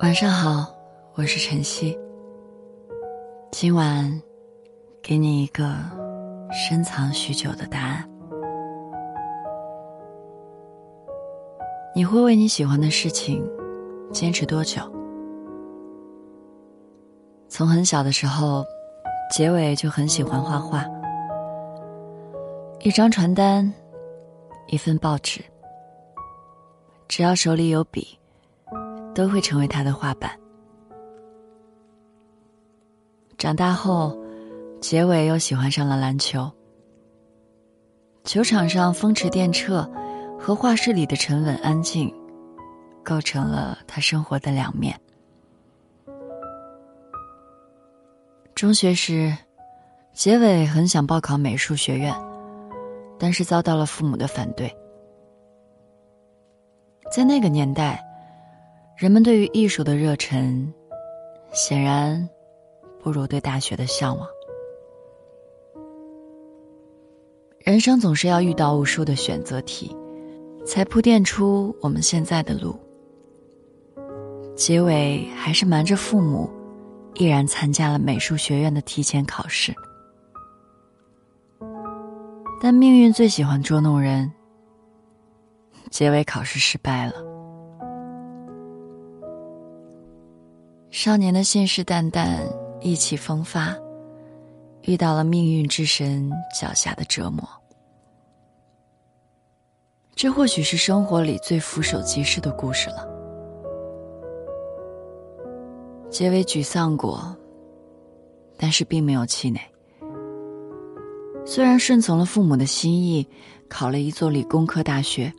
晚上好，我是晨曦。今晚给你一个深藏许久的答案。你会为你喜欢的事情坚持多久？从很小的时候，结尾就很喜欢画画，一张传单，一份报纸，只要手里有笔，都会成为他的画板。长大后，结尾又喜欢上了篮球，球场上风驰电掣和画室里的沉稳安静构成了他生活的两面。中学时，结尾很想报考美术学院，但是遭到了父母的反对。在那个年代，人们对于艺术的热忱显然不如对大学的向往。人生总是要遇到无数的选择题，才铺垫出我们现在的路。结尾还是瞒着父母，毅然参加了美术学院的提前考试。但命运最喜欢捉弄人，结尾考试失败了。少年的信誓旦旦，意气风发，遇到了命运之神脚下的折磨。这或许是生活里最俯首即是的故事了。结尾沮丧过，但是并没有气馁。虽然顺从了父母的心意，考了一座理工科大学，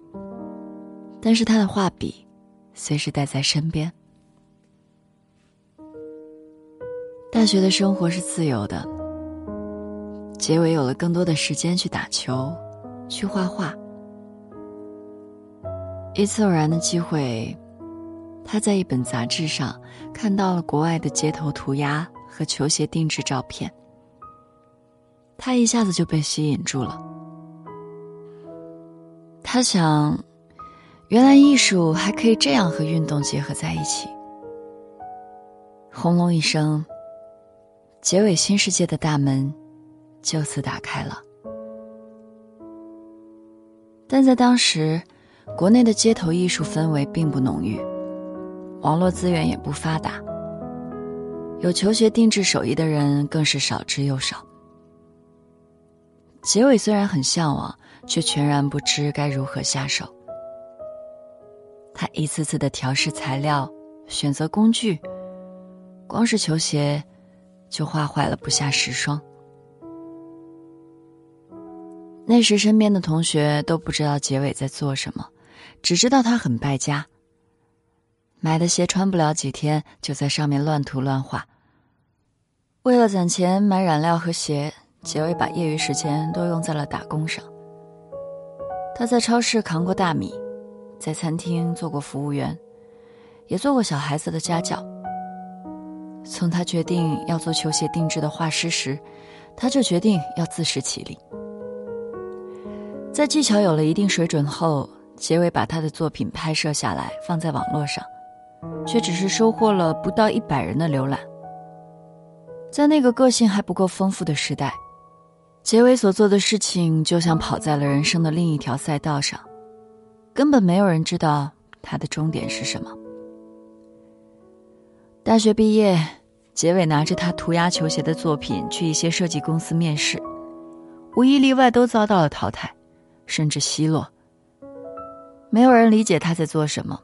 但是他的画笔随时带在身边。大学的生活是自由的，结尾有了更多的时间去打球，去画画。一次偶然的机会，他在一本杂志上看到了国外的街头涂鸦和球鞋定制照片，他一下子就被吸引住了。他想，原来艺术还可以这样和运动结合在一起。轰隆一声，结尾新世界的大门就此打开了。但在当时，国内的街头艺术氛围并不浓郁，网络资源也不发达，有球鞋定制手艺的人更是少之又少。结尾虽然很向往，却全然不知该如何下手。他一次次地调试材料，选择工具，光是球鞋就画坏了不下10双。那时身边的同学都不知道结尾在做什么，只知道他很败家，买的鞋穿不了几天就在上面乱涂乱画。为了攒钱买染料和鞋，结尾把业余时间都用在了打工上。他在超市扛过大米，在餐厅做过服务员，也做过小孩子的家教。从他决定要做球鞋定制的画师时，他就决定要自食其力。在技巧有了一定水准后，结尾把他的作品拍摄下来放在网络上，却只是收获了不到100人的浏览。在那个个性还不够丰富的时代，结尾所做的事情就像跑在了人生的另一条赛道上，根本没有人知道他的终点是什么。大学毕业，结尾拿着他涂鸦球鞋的作品去一些设计公司面试，无一例外都遭到了淘汰，甚至奚落。没有人理解他在做什么，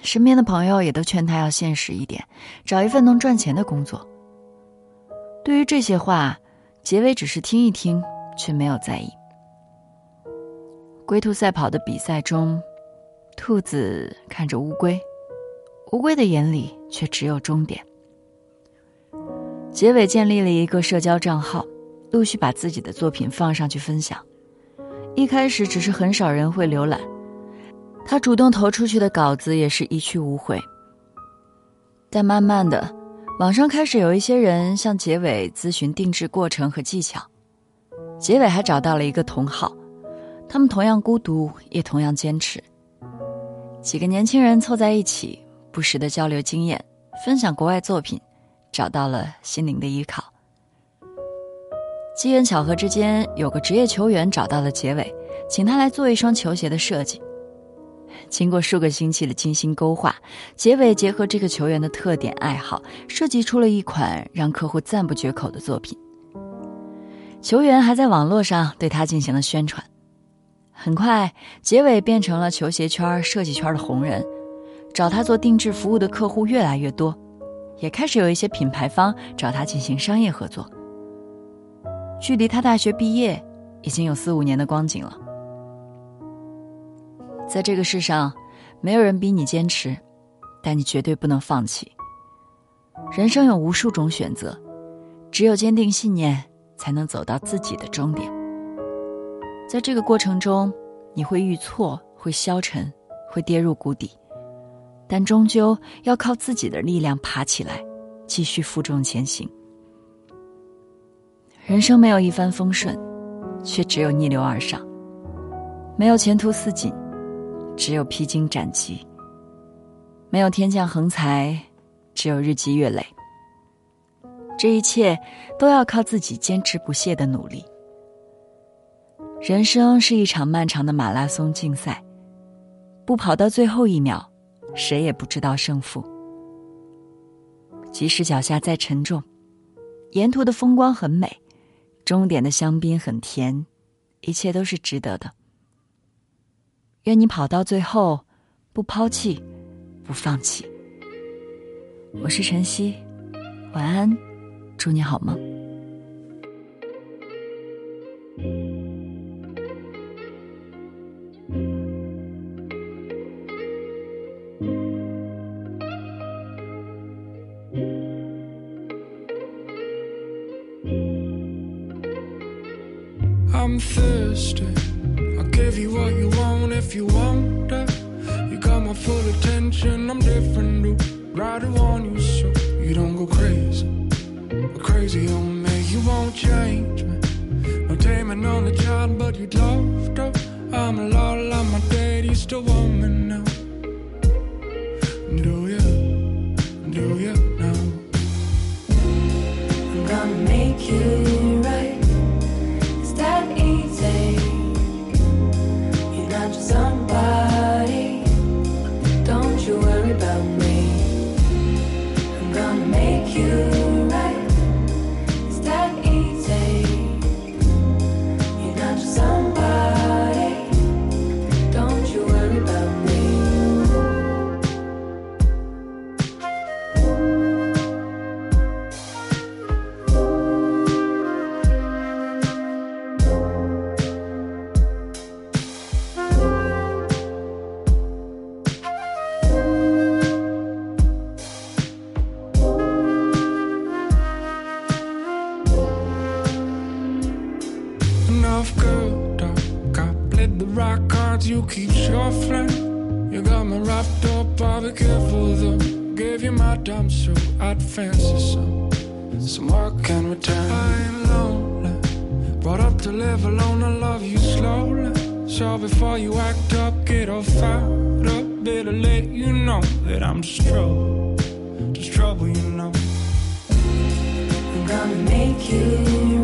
身边的朋友也都劝他要现实一点，找一份能赚钱的工作。对于这些话，结尾只是听一听，却没有在意。龟兔赛跑的比赛中，兔子看着乌龟，乌龟的眼里却只有终点。结尾建立了一个社交账号，陆续把自己的作品放上去分享。一开始只是很少人会浏览，他主动投出去的稿子也是一去无回。但慢慢的，网上开始有一些人向结尾咨询定制过程和技巧。结尾还找到了一个同好，他们同样孤独，也同样坚持。几个年轻人凑在一起，不时的交流经验，分享国外作品，找到了心灵的依靠。机缘巧合之间，有个职业球员找到了杰伟，请他来做一双球鞋的设计。经过数个星期的精心勾画，杰伟结合这个球员的特点爱好，设计出了一款让客户赞不绝口的作品。球员还在网络上对他进行了宣传。很快，杰伟变成了球鞋圈、设计圈的红人，找他做定制服务的客户越来越多，也开始有一些品牌方找他进行商业合作。距离他大学毕业已经有4-5年的光景了。在这个世上，没有人逼你坚持，但你绝对不能放弃。人生有无数种选择，只有坚定信念，才能走到自己的终点。在这个过程中，你会遇挫，会消沉，会跌入谷底，但终究要靠自己的力量爬起来，继续负重前行。人生没有一帆风顺，却只有逆流而上；没有前途似锦，只有披荆斩棘；没有天降横财，只有日积月累。这一切都要靠自己坚持不懈的努力。人生是一场漫长的马拉松竞赛，不跑到最后一秒，谁也不知道胜负。即使脚下再沉重，沿途的风光很美，终点的香槟很甜，一切都是值得的。愿你跑到最后，不抛弃，不放弃。我是晨曦，晚安，祝你好梦。I'm thirsty, I'll give you what you want if you want it. You got my full attention, I'm different, dude. Ride it on you so you don't go crazy, or crazy on me. You won't change me, no taming on the child, but you'd love to. I'm a lot like my dad, you still want me now. Do you now? I'm gonna make you right. Good dog, I played the rock cards, you keep shuffling. You got me wrapped up, I'll be careful though. Gave you my time, so I'd fancy some work in return. I ain't lonely, brought up to live alone, I love you slowly. So before you act up, get all fired up, better let you know that I'm just trouble, you know. I'm gonna make you